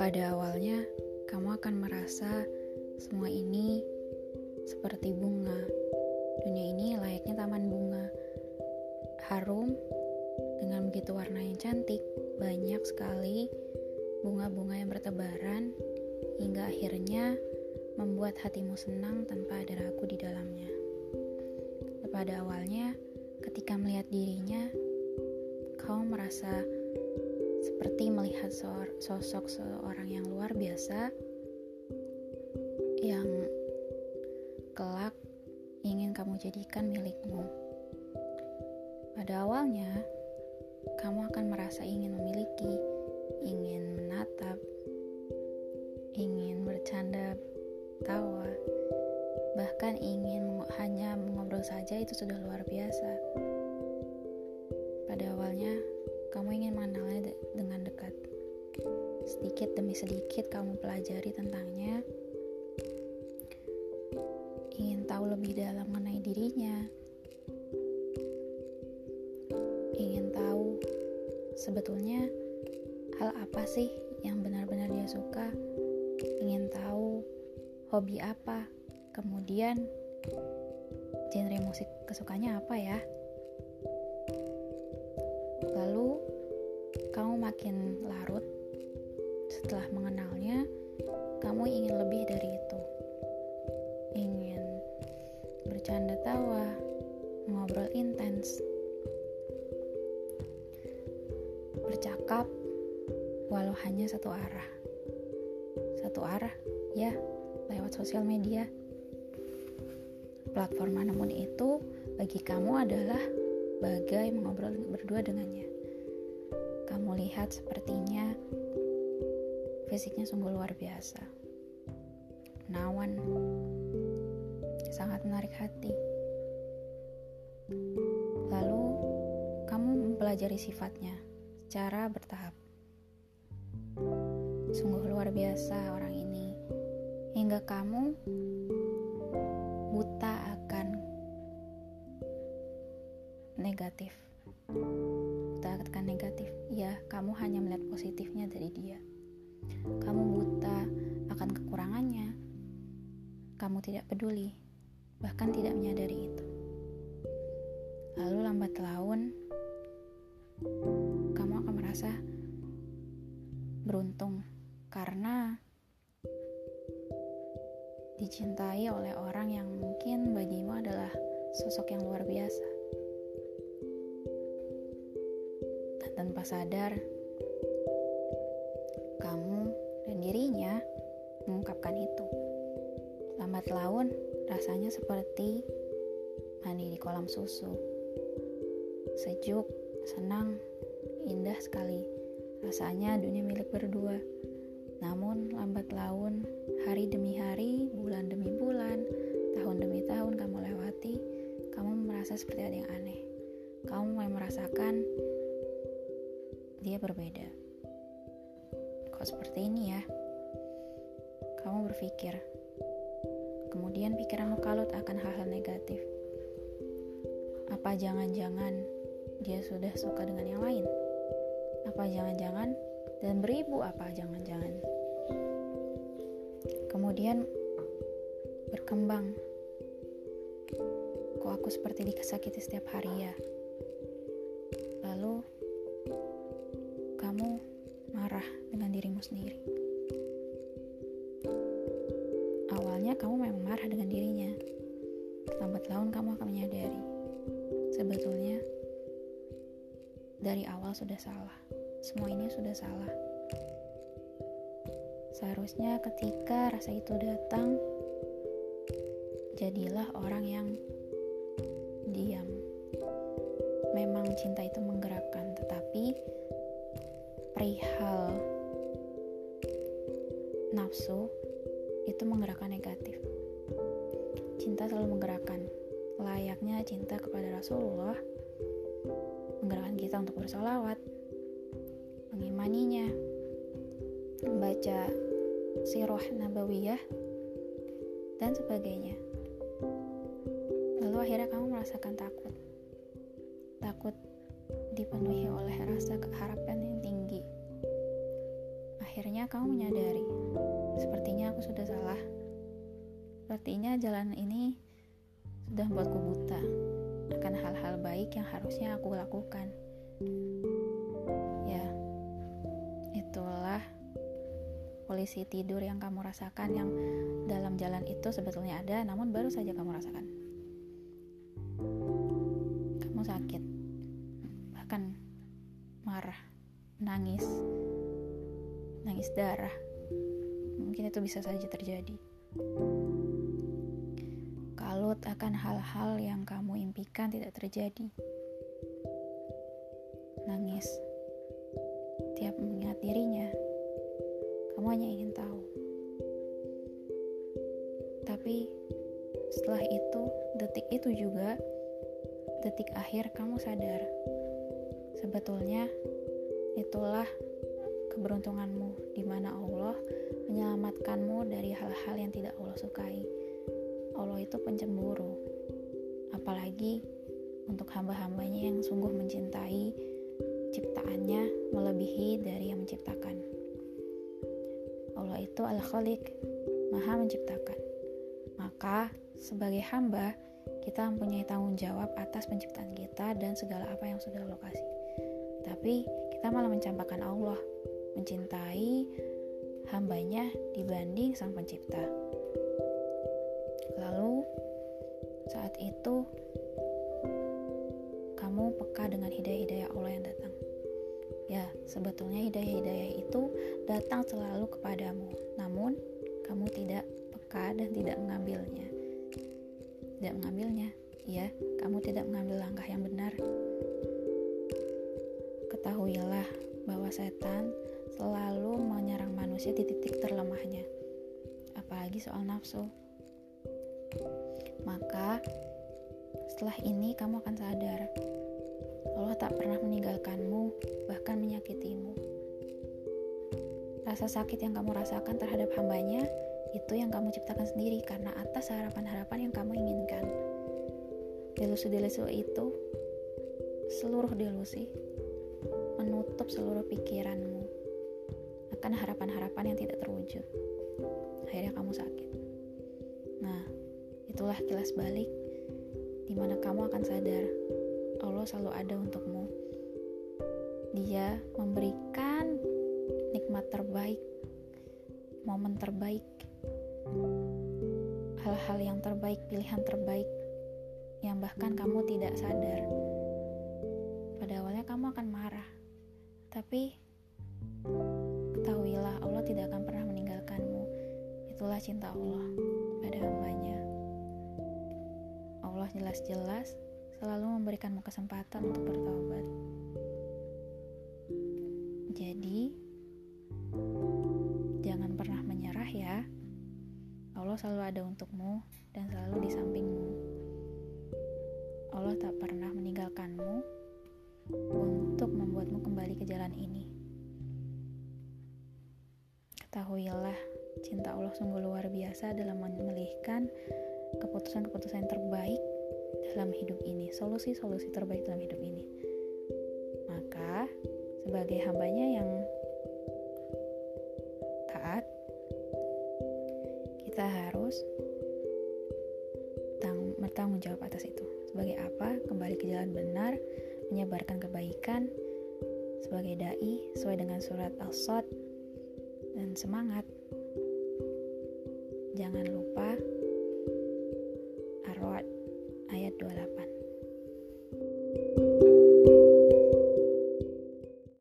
Pada awalnya, kamu akan merasa semua ini seperti bunga. Dunia ini layaknya taman bunga. Harum, dengan begitu warna yang cantik, banyak sekali bunga-bunga yang bertebaran, hingga akhirnya membuat hatimu senang tanpa ada ragu di dalamnya. Pada awalnya, ketika melihat dirinya, kau merasa seperti melihat sosok seorang yang luar biasa, yang kelak ingin kamu jadikan milikmu. Pada awalnya, kamu akan merasa ingin memiliki, ingin menatap, ingin bercanda, tawa, bahkan ingin hanya mengobrol saja itu sudah luar biasa. Pada awalnya, kamu ingin mengenalnya dengan dekat. Sedikit demi sedikit kamu pelajari tentangnya, ingin tahu lebih dalam mengenai dirinya, ingin tahu sebetulnya hal apa sih yang benar-benar dia suka, ingin tahu hobi apa, kemudian genre musik kesukaannya apa ya. Lalu kamu makin larut setelah mengenalnya. Kamu ingin lebih dari itu, ingin bercanda tawa, ngobrol intens, bercakap walau hanya satu arah ya, lewat sosial media. Platform manapun itu bagi kamu adalah bagai mengobrol berdua dengannya. Kamu lihat sepertinya fisiknya sungguh luar biasa, menawan, sangat menarik hati. Lalu kamu mempelajari sifatnya secara bertahap. Sungguh luar biasa orang ini, hingga kamu buta akan negatif. Buta akan negatif. Ya, kamu hanya melihat positifnya dari dia. Kamu buta akan kekurangannya. Kamu tidak peduli, bahkan tidak menyadari itu. Lalu lambat laun, kamu akan merasa beruntung karena dicintai oleh orang yang mungkin bagimu adalah sosok yang luar biasa. Dan tanpa sadar, kamu dan dirinya mengungkapkan itu. Lambat laun, rasanya seperti mandi di kolam susu. Sejuk, senang, indah sekali. Rasanya dunia milik berdua. Namun lambat laun, hari demi hari, bulan demi bulan, tahun demi tahun kamu lewati, kamu merasa seperti ada yang aneh. Kamu mulai merasakan dia berbeda. Kok seperti ini ya? Kamu berpikir. Kemudian pikiranmu kalut akan hal-hal negatif. Apa jangan-jangan dia sudah suka dengan yang lain? Apa jangan-jangan dan beribu apa jangan-jangan. Kemudian berkembang. Kok aku seperti disakiti setiap hari ya? Lalu kamu marah dengan dirimu sendiri. Awalnya kamu memang marah dengan dirinya. Lambat laun kamu akan menyadari sebetulnya dari awal sudah salah. Semua ini sudah salah. Seharusnya ketika rasa itu datang, jadilah orang yang diam. Memang cinta itu menggerakkan, tetapi perihal nafsu itu menggerakkan negatif. Cinta selalu menggerakkan. Layaknya cinta kepada Rasulullah, menggerakkan kita untuk bersolawat, mengimaninya, membaca sirah nabawiyah dan sebagainya. Lalu akhirnya kamu merasakan takut dipenuhi oleh rasa keharapan yang tinggi. Akhirnya kamu menyadari, sepertinya aku sudah salah. Sepertinya jalan ini sudah membuatku buta akan hal-hal baik yang harusnya aku lakukan. Ya, itulah polisi tidur yang kamu rasakan, yang dalam jalan itu sebetulnya ada, namun baru saja kamu rasakan. Kamu sakit, bahkan marah, nangis darah. Mungkin itu bisa saja terjadi. Kalut akan hal-hal yang kamu impikan tidak terjadi. Nangis tiap mengingat dirinya. Kamu hanya ingin tahu. Tapi setelah itu, detik itu juga, detik akhir kamu sadar. Sebetulnya itulah keberuntunganmu, di mana Allah menyelamatkanmu dari hal-hal yang tidak Allah sukai. Allah itu pencemburu, apalagi untuk hamba-hambanya yang sungguh mencintai ciptaannya melebihi dari yang menciptakan. Allah itu Al-Khaliq, Maha menciptakan. Maka sebagai hamba, kita mempunyai tanggung jawab atas penciptaan kita dan segala apa yang sudah Allah kasih. Tapi kita malah mencampakkan Allah, mencintai hambanya dibanding sang pencipta. Lalu saat itu kamu peka dengan hidayah-hidayah Allah yang datang. Ya, sebetulnya hidayah-hidayah itu datang selalu kepadamu, namun kamu tidak peka dan tidak mengambilnya. Ya, kamu tidak mengambil langkah yang benar. Ketahuilah bahwa setan selalu menyerang manusia di titik terlemahnya, apalagi soal nafsu. Maka setelah ini kamu akan sadar, Allah tak pernah meninggalkanmu, bahkan menyakitimu. Rasa sakit yang kamu rasakan terhadap hambanya, itu yang kamu ciptakan sendiri karena atas harapan-harapan yang kamu inginkan. Delusi-delusi itu, seluruh delusi, menutup seluruh pikiranmu akan harapan-harapan yang tidak terwujud. Akhirnya kamu sakit. Nah, itulah kilas balik di mana kamu akan sadar Allah selalu ada untukmu. Dia memberikan nikmat terbaik, momen terbaik, hal-hal yang terbaik, pilihan terbaik yang bahkan kamu tidak sadar. Pada awalnya kamu akan marah, tapi ketahuilah Allah tidak akan pernah meninggalkanmu. Itulah cinta Allah pada hambanya. Allah jelas-jelas selalu memberikanmu kesempatan untuk bertaubat. Jadi, jangan pernah menyerah ya. Allah selalu ada untukmu dan selalu di sampingmu. Allah tak pernah meninggalkanmu untuk membuatmu kembali ke jalan ini. Ketahuilah, cinta Allah sungguh luar biasa dalam memilihkan keputusan-keputusan terbaik dalam hidup ini, solusi-solusi terbaik dalam hidup ini. Maka sebagai hambanya yang taat, kita harus bertanggung jawab atas itu. Sebagai apa? Kembali ke jalan benar, menyebarkan kebaikan, sebagai dai sesuai dengan surat Al-Sad, dan semangat. Jangan lupa Ar-Ra'd ayat 28.